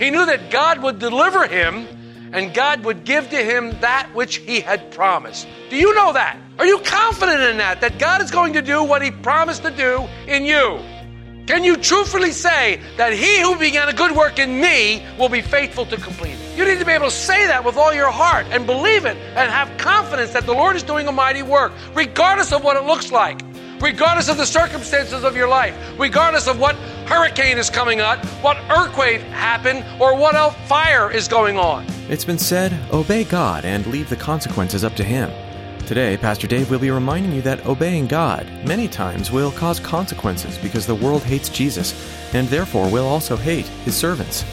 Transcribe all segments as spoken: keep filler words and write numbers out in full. He knew that God would deliver him and God would give to him that which he had promised. Do you know that? Are you confident in that, that God is going to do what he promised to do in you? Can you truthfully say that he who began a good work in me will be faithful to complete it? You need to be able to say that with all your heart and believe it and have confidence that the Lord is doing a mighty work, regardless of what it looks like, regardless of the circumstances of your life, regardless of what hurricane is coming up, what earthquake happened, or what else fire is going on. It's been said, obey God and leave the consequences up to Him. Today, Pastor Dave will be reminding you that obeying God many times will cause consequences because the world hates Jesus and therefore will also hate His servants.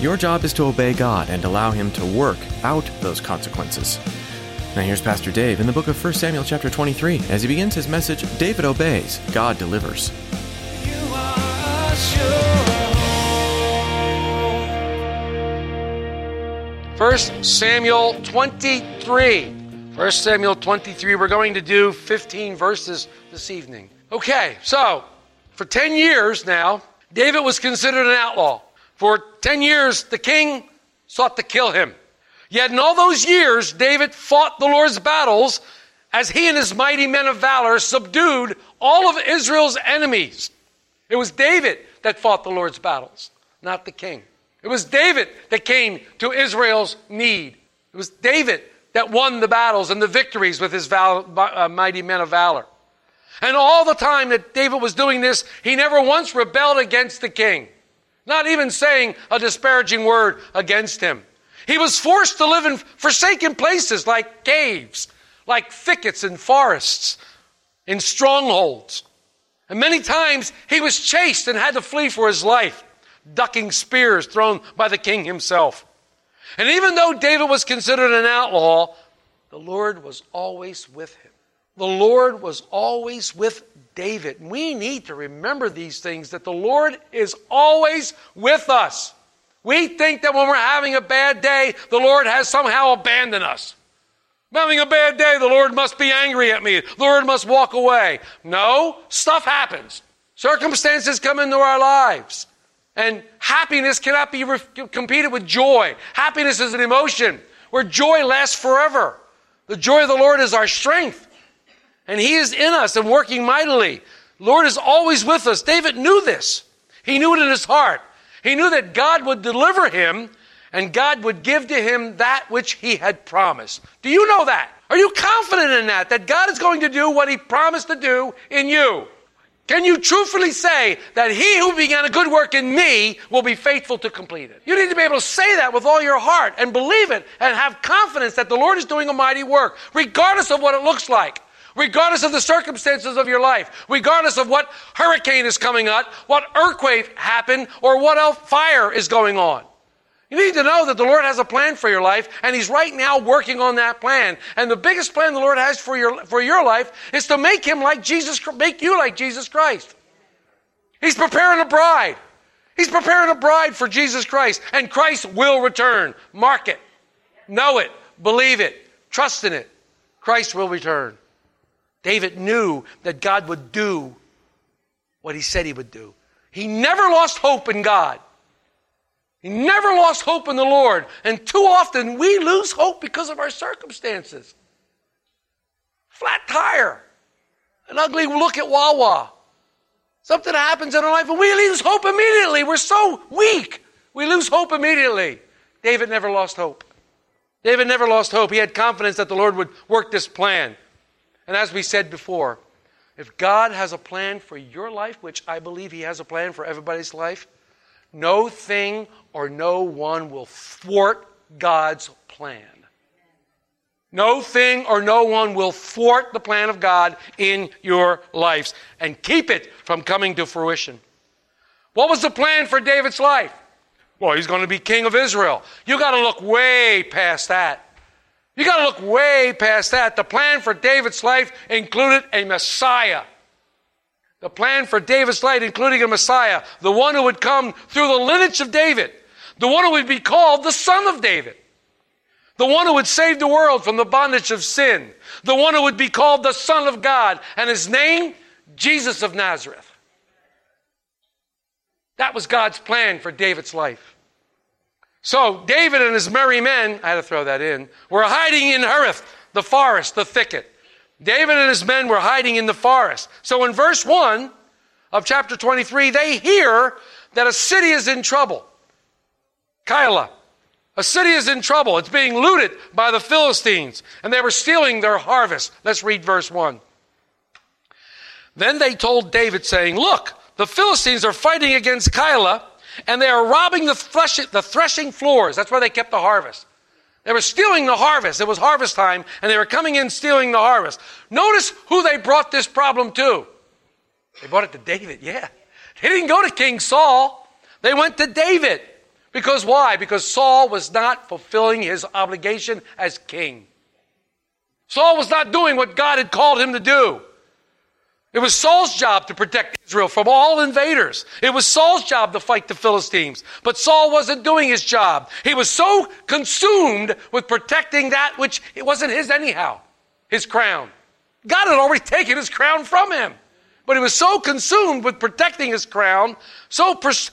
Your job is to obey God and allow Him to work out those consequences. Now here's Pastor Dave in the book of First Samuel chapter twenty-three. As he begins his message, David obeys, God delivers. First Samuel twenty-three. First Samuel twenty-three. We're going to do fifteen verses this evening. Okay, so for ten years now, David was considered an outlaw. For ten years, the king sought to kill him. Yet in all those years, David fought the Lord's battles as he and his mighty men of valor subdued all of Israel's enemies. It was David that fought the Lord's battles, not the king. It was David that came to Israel's need. It was David that won the battles and the victories with his val- uh, mighty men of valor. And all the time that David was doing this, he never once rebelled against the king, not even saying a disparaging word against him. He was forced to live in forsaken places like caves, like thickets and forests, in strongholds. And many times he was chased and had to flee for his life, ducking spears thrown by the king himself. And even though David was considered an outlaw, the Lord was always with him. The Lord was always with David. And we need to remember these things, that the Lord is always with us. We think that when we're having a bad day, the Lord has somehow abandoned us. I'm having a bad day, the Lord must be angry at me. The Lord must walk away. No, stuff happens. Circumstances come into our lives. And happiness cannot be re- competed with joy. Happiness is an emotion where joy lasts forever. The joy of the Lord is our strength. And He is in us and working mightily. The Lord is always with us. David knew this. He knew it in his heart. He knew that God would deliver him and God would give to him that which He had promised. Do you know that? Are you confident in that, that God is going to do what He promised to do in you? Can you truthfully say that He who began a good work in me will be faithful to complete it? You need to be able to say that with all your heart and believe it and have confidence that the Lord is doing a mighty work, regardless of what it looks like. Regardless of the circumstances of your life, regardless of what hurricane is coming up, what earthquake happened, or what else fire is going on. You need to know that the Lord has a plan for your life, and He's right now working on that plan. And the biggest plan the Lord has for your for your life is to make him like Jesus, make you like Jesus Christ. He's preparing a bride. He's preparing a bride for Jesus Christ, and Christ will return. Mark it. Know it. Believe it. Trust in it. Christ will return. David knew that God would do what He said He would do. He never lost hope in God. He never lost hope in the Lord. And too often we lose hope because of our circumstances. Flat tire. An ugly look at Wawa. Something happens in our life and we lose hope immediately. We're so weak. We lose hope immediately. David never lost hope. David never lost hope. He had confidence that the Lord would work this plan. And as we said before, if God has a plan for your life, which I believe He has a plan for everybody's life, no thing or no one will thwart God's plan. No thing or no one will thwart the plan of God in your lives and keep it from coming to fruition. What was the plan for David's life? Well, he's going to be king of Israel. You got to look way past that. You got to look way past that. The plan for David's life included a Messiah. The plan for David's life including a Messiah, the one who would come through the lineage of David, the one who would be called the Son of David. The one who would save the world from the bondage of sin. The one who would be called the Son of God. And his name, Jesus of Nazareth. That was God's plan for David's life. So David and his merry men, I had to throw that in, were hiding in Hereth, the forest, the thicket. David and his men were hiding in the forest. So in verse one of chapter twenty-three, they hear that a city is in trouble. Keilah. A city is in trouble. It's being looted by the Philistines, and they were stealing their harvest. Let's read verse one. Then they told David, saying, look, the Philistines are fighting against Keilah, and they are robbing the, thresh- the threshing floors. That's where they kept the harvest. They were stealing the harvest. It was harvest time, and they were coming in stealing the harvest. Notice who they brought this problem to. They brought it to David, yeah. They didn't go to King Saul. They went to David. Because why? Because Saul was not fulfilling his obligation as king. Saul was not doing what God had called him to do. It was Saul's job to protect Israel from all invaders. It was Saul's job to fight the Philistines. But Saul wasn't doing his job. He was so consumed with protecting that which it wasn't his anyhow, his crown. God had already taken his crown from him. But he was so consumed with protecting his crown, so pers-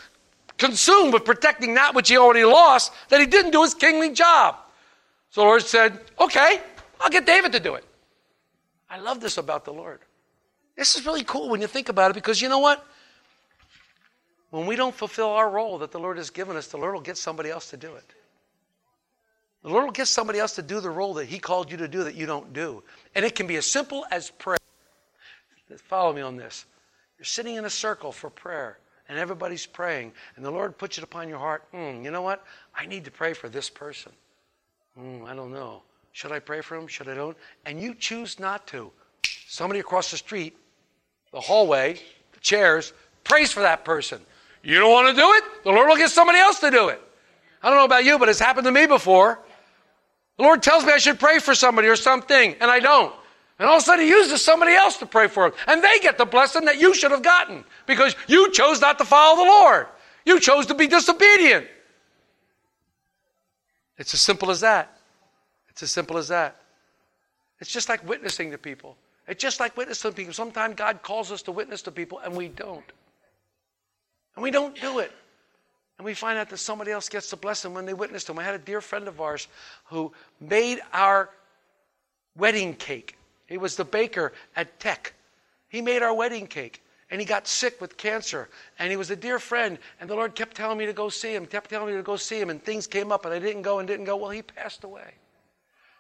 consumed with protecting that which he already lost, that he didn't do his kingly job. So the Lord said, okay, I'll get David to do it. I love this about the Lord. This is really cool when you think about it, because you know what? When we don't fulfill our role that the Lord has given us, the Lord will get somebody else to do it. The Lord will get somebody else to do the role that he called you to do that you don't do. And it can be as simple as prayer. Follow me on this. You're sitting in a circle for prayer. And everybody's praying, and the Lord puts it upon your heart. Mm, you know what? I need to pray for this person. Mm, I don't know. Should I pray for him? Should I don't? And you choose not to. Somebody across the street, the hallway, the chairs, prays for that person. You don't want to do it? The Lord will get somebody else to do it. I don't know about you, but it's happened to me before. The Lord tells me I should pray for somebody or something, and I don't. And all of a sudden, he uses somebody else to pray for him. And they get the blessing that you should have gotten because you chose not to follow the Lord. You chose to be disobedient. It's as simple as that. It's as simple as that. It's just like witnessing to people. It's just like witnessing to people. Sometimes God calls us to witness to people, and we don't. And we don't do it. And we find out that somebody else gets the blessing when they witness to them. I had a dear friend of ours who made our wedding cake. He was the baker at Tech. He made our wedding cake, and he got sick with cancer, and he was a dear friend, and the Lord kept telling me to go see him, kept telling me to go see him, and things came up, and I didn't go and didn't go. Well, he passed away,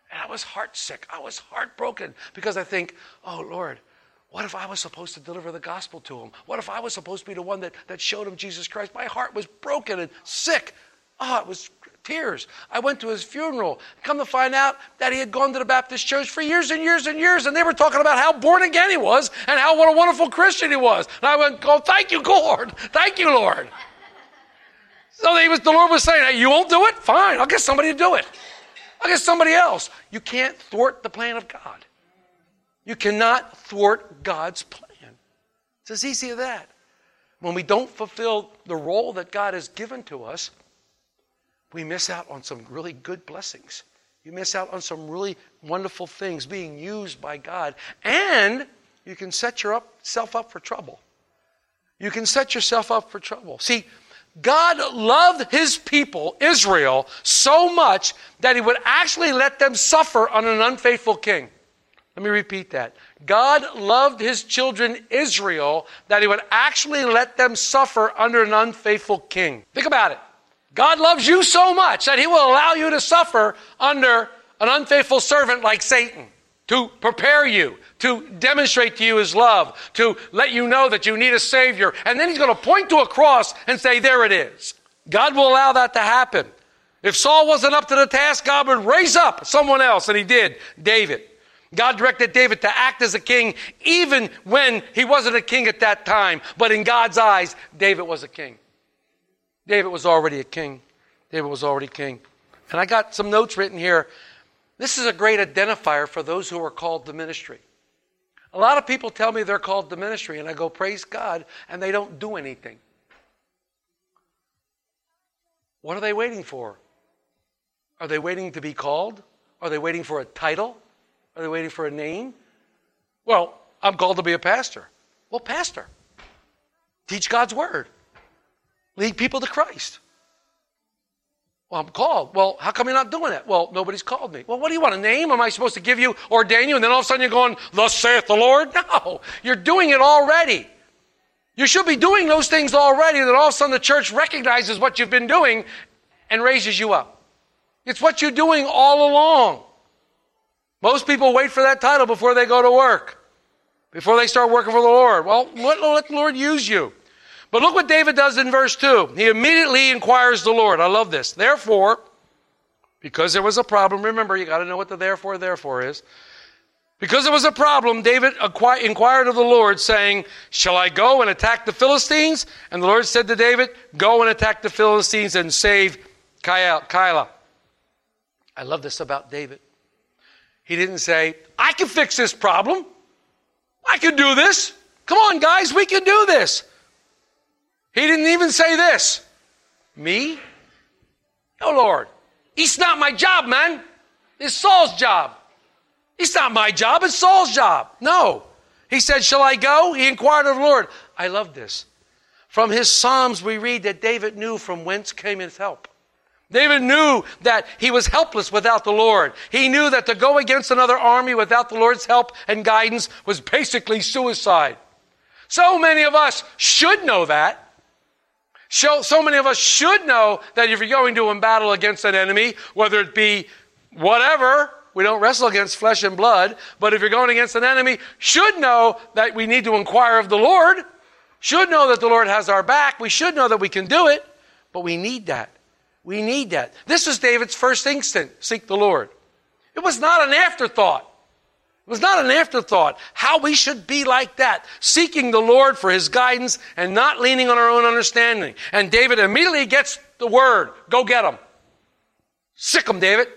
and I was heartsick. I was heartbroken because I think, oh, Lord, what if I was supposed to deliver the gospel to him? What if I was supposed to be the one that, that showed him Jesus Christ? My heart was broken and sick. Oh, it was tears. I went to his funeral. Come to find out that he had gone to the Baptist church for years and years and years, and they were talking about how born again he was and how what a wonderful Christian he was. And I went, oh, thank you, Lord. Thank you, Lord. So he was, the Lord was saying, hey, you won't do it? Fine. I'll get somebody to do it. I'll get somebody else. You can't thwart the plan of God. You cannot thwart God's plan. It's as easy as that. When we don't fulfill the role that God has given to us, we miss out on some really good blessings. You miss out on some really wonderful things being used by God. And you can set yourself up for trouble. You can set yourself up for trouble. See, God loved his people, Israel, so much that he would actually let them suffer under an unfaithful king. Let me repeat that. God loved his children, Israel, that he would actually let them suffer under an unfaithful king. Think about it. God loves you so much that he will allow you to suffer under an unfaithful servant like Satan to prepare you, to demonstrate to you his love, to let you know that you need a Savior. And then he's going to point to a cross and say, there it is. God will allow that to happen. If Saul wasn't up to the task, God would raise up someone else, and he did, David. God directed David to act as a king even when he wasn't a king at that time. But in God's eyes, David was a king. David was already a king. David was already king. And I got some notes written here. This is a great identifier for those who are called to ministry. A lot of people tell me they're called to ministry, and I go, praise God, and they don't do anything. What are they waiting for? Are they waiting to be called? Are they waiting for a title? Are they waiting for a name? Well, I'm called to be a pastor. Well, pastor. Teach God's word. Lead people to Christ. Well, I'm called. Well, how come you're not doing it? Well, nobody's called me. Well, what do you want, a name? Am I supposed to give you, ordain you, and then all of a sudden you're going, thus saith the Lord? No, you're doing it already. You should be doing those things already, and then all of a sudden the church recognizes what you've been doing and raises you up. It's what you're doing all along. Most people wait for that title before they go to work, before they start working for the Lord. Well, let, let the Lord use you. But look what David does in verse two. He immediately inquires the Lord. I love this. Therefore, because there was a problem, remember, you got to know what the therefore, therefore is. Because there was a problem, David inquired of the Lord, saying, shall I go and attack the Philistines? And the Lord said to David, go and attack the Philistines and save Keilah. I love this about David. He didn't say, I can fix this problem. I can do this. Come on, guys, we can do this. He didn't even say this. Me? No, Lord. It's not my job, man. It's Saul's job. It's not my job. It's Saul's job. No. He said, shall I go? He inquired of the Lord. I love this. From his Psalms, we read that David knew from whence came his help. David knew that he was helpless without the Lord. He knew that to go against another army without the Lord's help and guidance was basically suicide. So many of us should know that. So, so many of us should know that if you're going to battle against an enemy, whether it be whatever, we don't wrestle against flesh and blood, but if you're going against an enemy, should know that we need to inquire of the Lord, should know that the Lord has our back, we should know that we can do it, but we need that. We need that. This was David's first instinct, seek the Lord. It was not an afterthought. It was not an afterthought. How we should be like that, seeking the Lord for his guidance and not leaning on our own understanding. And David immediately gets the word, go get him. Sick him, David.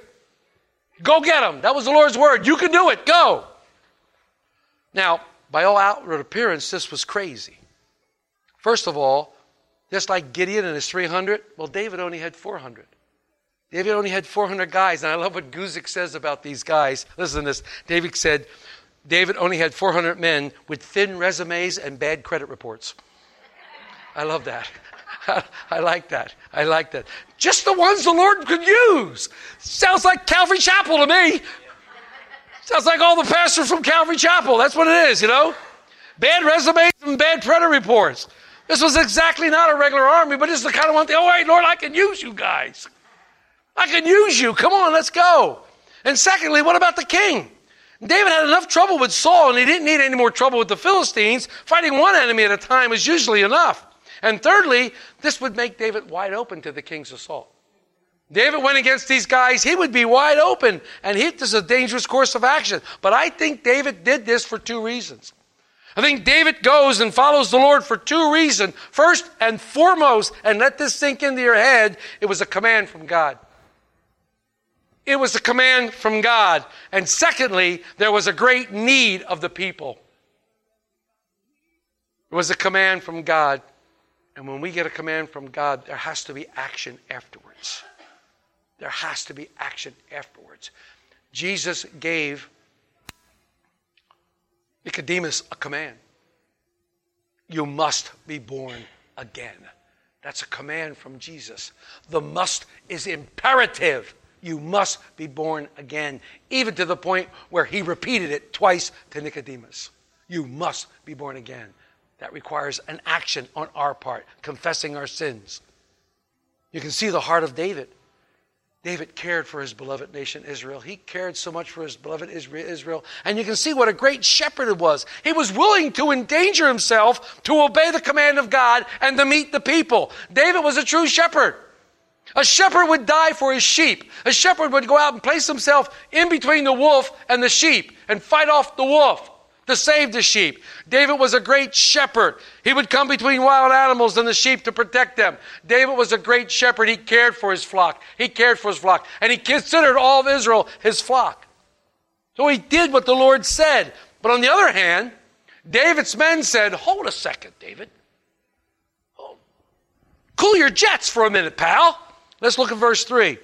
Go get him. That was the Lord's word. You can do it. Go. Now, by all outward appearance, this was crazy. First of all, just like Gideon and his three hundred, well, David only had four hundred. David only had four hundred guys, and I love what Guzik says about these guys. Listen to this. David said, David only had four hundred men with thin resumes and bad credit reports. I love that. I like that. I like that. Just the ones the Lord could use. Sounds like Calvary Chapel to me. Sounds like all the pastors from Calvary Chapel. That's what it is, you know. Bad resumes and bad credit reports. This was exactly not a regular army, but it's the kind of one thing, oh, wait, Lord, I can use you guys. I can use you. Come on, let's go. And secondly, what about the king? David had enough trouble with Saul, and he didn't need any more trouble with the Philistines. Fighting one enemy at a time is usually enough. And thirdly, this would make David wide open to the king's assault. David went against these guys. He would be wide open, and he, this is a dangerous course of action. But I think David did this for two reasons. I think David goes and follows the Lord for two reasons. First and foremost, and let this sink into your head, it was a command from God. It was a command from God. And secondly, there was a great need of the people. It was a command from God. And when we get a command from God, there has to be action afterwards. There has to be action afterwards. Jesus gave Nicodemus a command. You must be born again. That's a command from Jesus. The must is imperative. You must be born again, even to the point where he repeated it twice to Nicodemus. You must be born again. That requires an action on our part, confessing our sins. You can see the heart of David. David cared for his beloved nation, Israel. He cared so much for his beloved Israel. And you can see what a great shepherd it was. He was willing to endanger himself to obey the command of God and to meet the people. David was a true shepherd. A shepherd would die for his sheep. A shepherd would go out and place himself in between the wolf and the sheep and fight off the wolf to save the sheep. David was a great shepherd. He would come between wild animals and the sheep to protect them. David was a great shepherd. He cared for his flock. He cared for his flock. And he considered all of Israel his flock. So he did what the Lord said. But on the other hand, David's men said, hold a second, David. Cool your jets for a minute, pal. Let's look at verse three.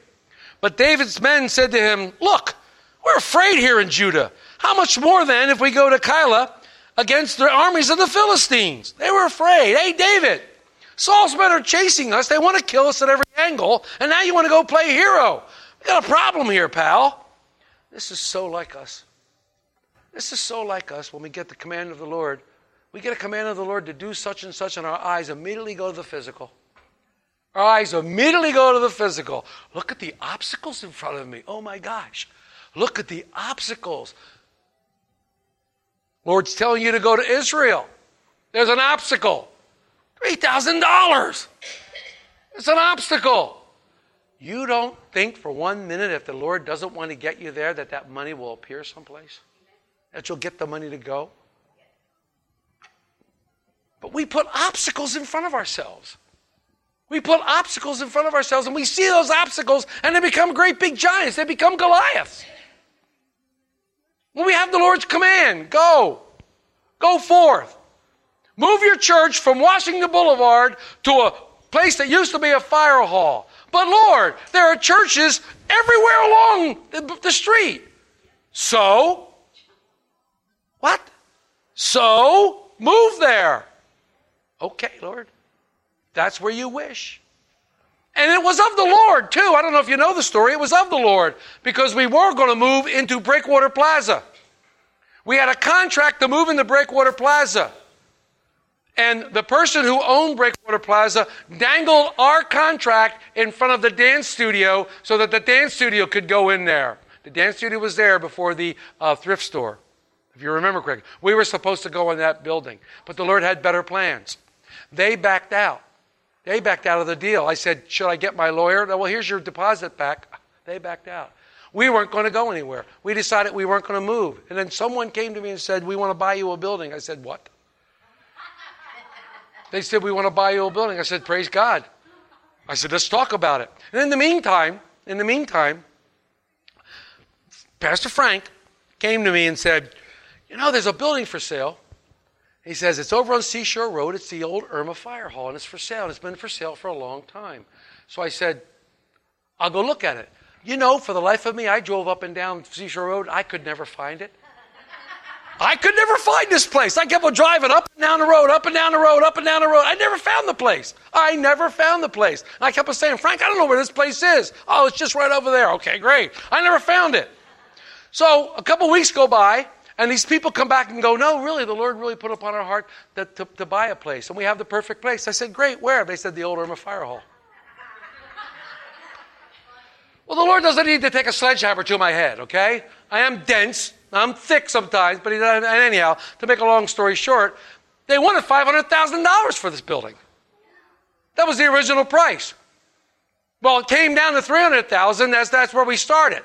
But David's men said to him, look, we're afraid here in Judah. How much more then if we go to Keilah against the armies of the Philistines? They were afraid. Hey, David, Saul's men are chasing us. They want to kill us at every angle. And now you want to go play hero. We got a problem here, pal. This is so like us. This is so like us when we get the command of the Lord. We get a command of the Lord to do such and such, and our eyes immediately go to the physical. Our eyes immediately go to the physical. Look at the obstacles in front of me. Oh my gosh. Look at the obstacles. Lord's telling you to go to Israel. There's an obstacle. three thousand dollars. It's an obstacle. You don't think for one minute if the Lord doesn't want to get you there that that money will appear someplace? That you'll get the money to go? But we put obstacles in front of ourselves. We put obstacles in front of ourselves, and we see those obstacles, and they become great big giants. They become Goliaths. When we have the Lord's command, go. Go forth. Move your church from Washington Boulevard to a place that used to be a fire hall. But Lord, there are churches everywhere along the, the street. So? What? So? Move there. Okay, Lord. That's where you wish. And it was of the Lord, too. I don't know if you know the story. It was of the Lord because we were going to move into Breakwater Plaza. We had a contract to move into Breakwater Plaza. And the person who owned Breakwater Plaza dangled our contract in front of the dance studio so that the dance studio could go in there. The dance studio was there before the uh, thrift store, if you remember correctly. We were supposed to go in that building, but the Lord had better plans. They backed out. They backed out of the deal. I said, should I get my lawyer? Well, here's your deposit back. They backed out. We weren't going to go anywhere. We decided we weren't going to move. And then someone came to me and said, we want to buy you a building. I said, what? They said, we want to buy you a building. I said, praise God. I said, let's talk about it. And in the meantime, in the meantime, Pastor Frank came to me and said, you know, there's a building for sale. He says, it's over on Seashore Road. It's the old Irma Fire Hall, and it's for sale. And it's been for sale for a long time. So I said, I'll go look at it. You know, for the life of me, I drove up and down Seashore Road. I could never find it. I could never find this place. I kept on driving up and down the road, up and down the road, up and down the road. I never found the place. I never found the place. And I kept on saying, Frank, I don't know where this place is. Oh, it's just right over there. Okay, great. I never found it. So a couple weeks go by. And these people come back and go, no, really, the Lord really put upon our heart that to, to buy a place. And we have the perfect place. I said, great, where? They said, the old Irma Fire Hall. Well, the Lord doesn't need to take a sledgehammer to my head, okay? I am dense. I'm thick sometimes. But he doesn't, and anyhow, to make a long story short, they wanted five hundred thousand dollars for this building. That was the original price. Well, it came down to three hundred thousand dollars as that's where we started.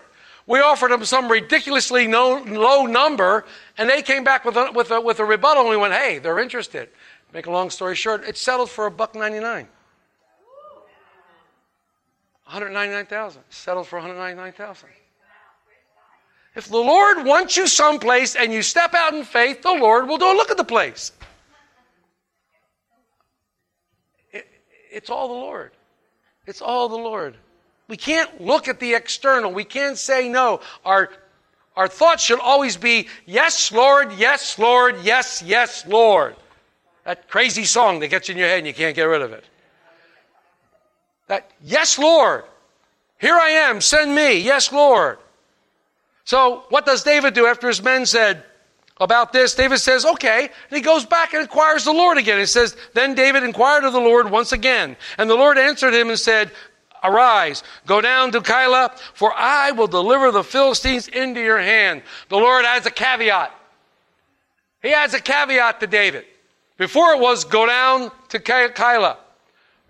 We offered them some ridiculously no, low number, and they came back with a, with, a, with a rebuttal, and we went, hey, they're interested. Make a long story short, it settled for a buck ninety-nine. one hundred ninety-nine thousand dollars. Settled for one hundred ninety-nine thousand dollars. If the Lord wants you someplace and you step out in faith, the Lord will do a look at the place. It, it's all the Lord. It's all the Lord. We can't look at the external. We can't say no. Our, our thoughts should always be, yes, Lord, yes, Lord, yes, yes, Lord. That crazy song that gets in your head and you can't get rid of it. That, yes, Lord. Here I am. Send me. Yes, Lord. So what does David do after his men said about this? David says, okay. And he goes back and inquires the Lord again. It says, then David inquired of the Lord once again. And the Lord answered him and said, arise, go down to Keilah, for I will deliver the Philistines into your hand. The Lord adds a caveat. He adds a caveat to David. Before it was, go down to Keilah.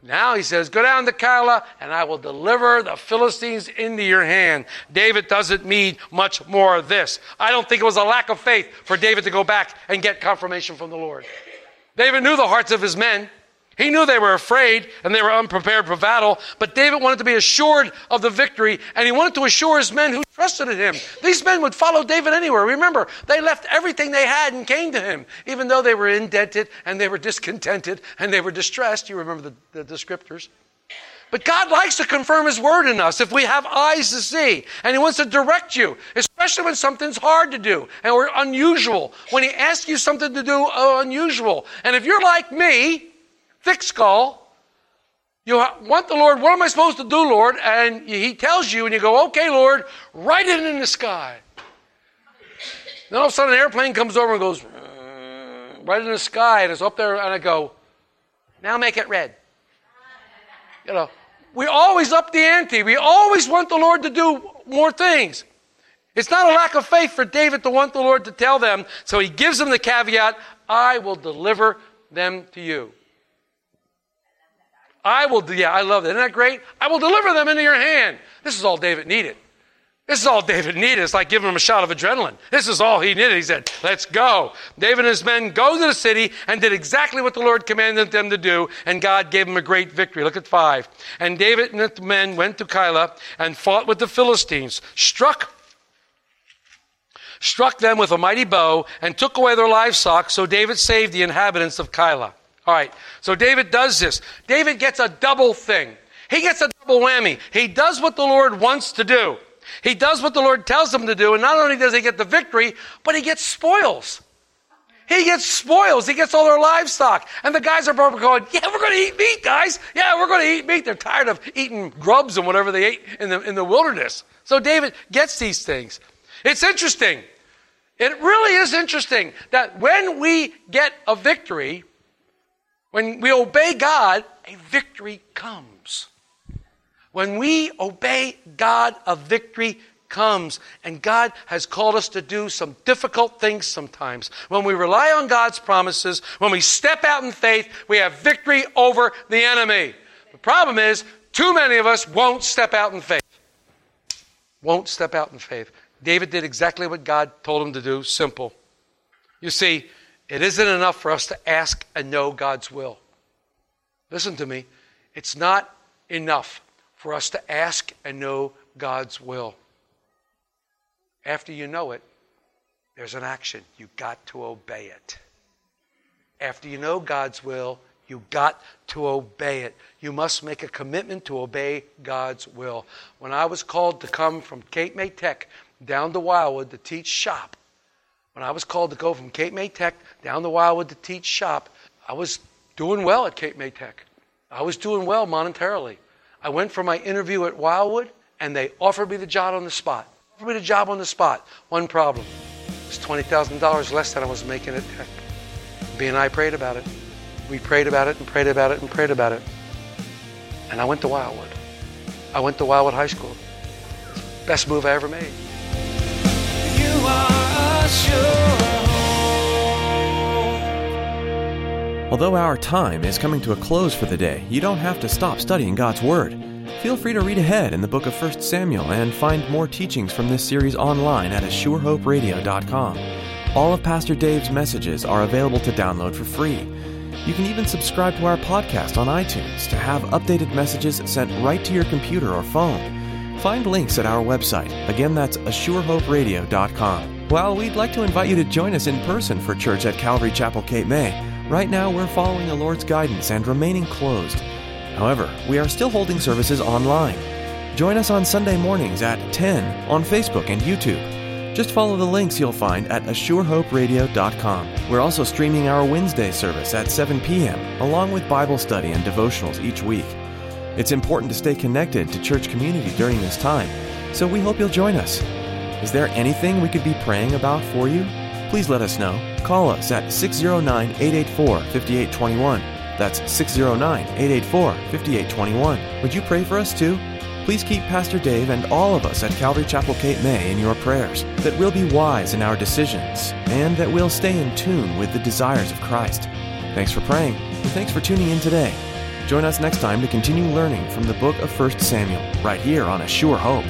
Now he says, go down to Keilah, and I will deliver the Philistines into your hand. David doesn't need much more of this. I don't think it was a lack of faith for David to go back and get confirmation from the Lord. David knew the hearts of his men. He knew they were afraid and they were unprepared for battle, but David wanted to be assured of the victory, and he wanted to assure his men who trusted in him. These men would follow David anywhere. Remember, they left everything they had and came to him, even though they were indented and they were discontented and they were distressed. You remember the, the descriptors. But God likes to confirm his word in us if we have eyes to see, and he wants to direct you, especially when something's hard to do and or unusual, when he asks you something to do unusual. And if you're like me, thick skull, you want the Lord, what am I supposed to do, Lord? And he tells you, and you go, okay, Lord, write it in the sky. Then all of a sudden an airplane comes over and goes, right in the sky, and it's up there, and I go, now make it red. You know, we always up the ante. We always want the Lord to do more things. It's not a lack of faith for David to want the Lord to tell them, so he gives them the caveat, I will deliver them to you. I will, yeah, I love that. Isn't that great? I will deliver them into your hand. This is all David needed. This is all David needed. It's like giving him a shot of adrenaline. This is all he needed. He said, let's go. David and his men go to the city and did exactly what the Lord commanded them to do, and God gave them a great victory. Look at five. And David and the men went to Keilah and fought with the Philistines, struck struck them with a mighty bow, and took away their livestock, so David saved the inhabitants of Keilah. All right, so David does this. David gets a double thing. He gets a double whammy. He does what the Lord wants to do. He does what the Lord tells him to do, and not only does he get the victory, but he gets spoils. He gets spoils. He gets all their livestock. And the guys are probably going, yeah, we're going to eat meat, guys. Yeah, we're going to eat meat. They're tired of eating grubs and whatever they ate in the, in the wilderness. So David gets these things. It's interesting. It really is interesting that when we get a victory, when we obey God, a victory comes. When we obey God, a victory comes. And God has called us to do some difficult things sometimes. When we rely on God's promises, when we step out in faith, we have victory over the enemy. The problem is, too many of us won't step out in faith. Won't step out in faith. David did exactly what God told him to do. Simple. You see, it isn't enough for us to ask and know God's will. Listen to me. It's not enough for us to ask and know God's will. After you know it, there's an action. You got to obey it. After you know God's will, you got to obey it. You must make a commitment to obey God's will. When I was called to come from Cape May Tech down to Wildwood to teach shop, When I was called to go from Cape May Tech down to Wildwood to teach shop, I was doing well at Cape May Tech. I was doing well monetarily. I went for my interview at Wildwood, and they offered me the job on the spot. Offered me the job on the spot. One problem. It was twenty thousand dollars less than I was making at Tech. B and I prayed about it. We prayed about it and prayed about it and prayed about it. And I went to Wildwood. I went to Wildwood High School. Best move I ever made. You are Although our time is coming to a close for the day, you don't have to stop studying God's Word. Feel free to read ahead in the book of First Samuel and find more teachings from this series online at Assure Hope Radio dot com. All of Pastor Dave's messages are available to download for free. You can even subscribe to our podcast on iTunes to have updated messages sent right to your computer or phone. Find links at our website. Again, that's Assure Hope Radio dot com. Well, we'd like to invite you to join us in person for church at Calvary Chapel Cape May. Right now, we're following the Lord's guidance and remaining closed. However, we are still holding services online. Join us on Sunday mornings at ten on Facebook and YouTube. Just follow the links you'll find at Assure Hope Radio dot com. We're also streaming our Wednesday service at seven p.m., along with Bible study and devotionals each week. It's important to stay connected to church community during this time, so we hope you'll join us. Is there anything we could be praying about for you? Please let us know. Call us at six oh nine, eight eight four, five eight two one. That's six oh nine, eight eight four, five eight two one. Would you pray for us too? Please keep Pastor Dave and all of us at Calvary Chapel Cape May in your prayers, that we'll be wise in our decisions, and that we'll stay in tune with the desires of Christ. Thanks for praying, and thanks for tuning in today. Join us next time to continue learning from the book of First Samuel, right here on Assure Hope.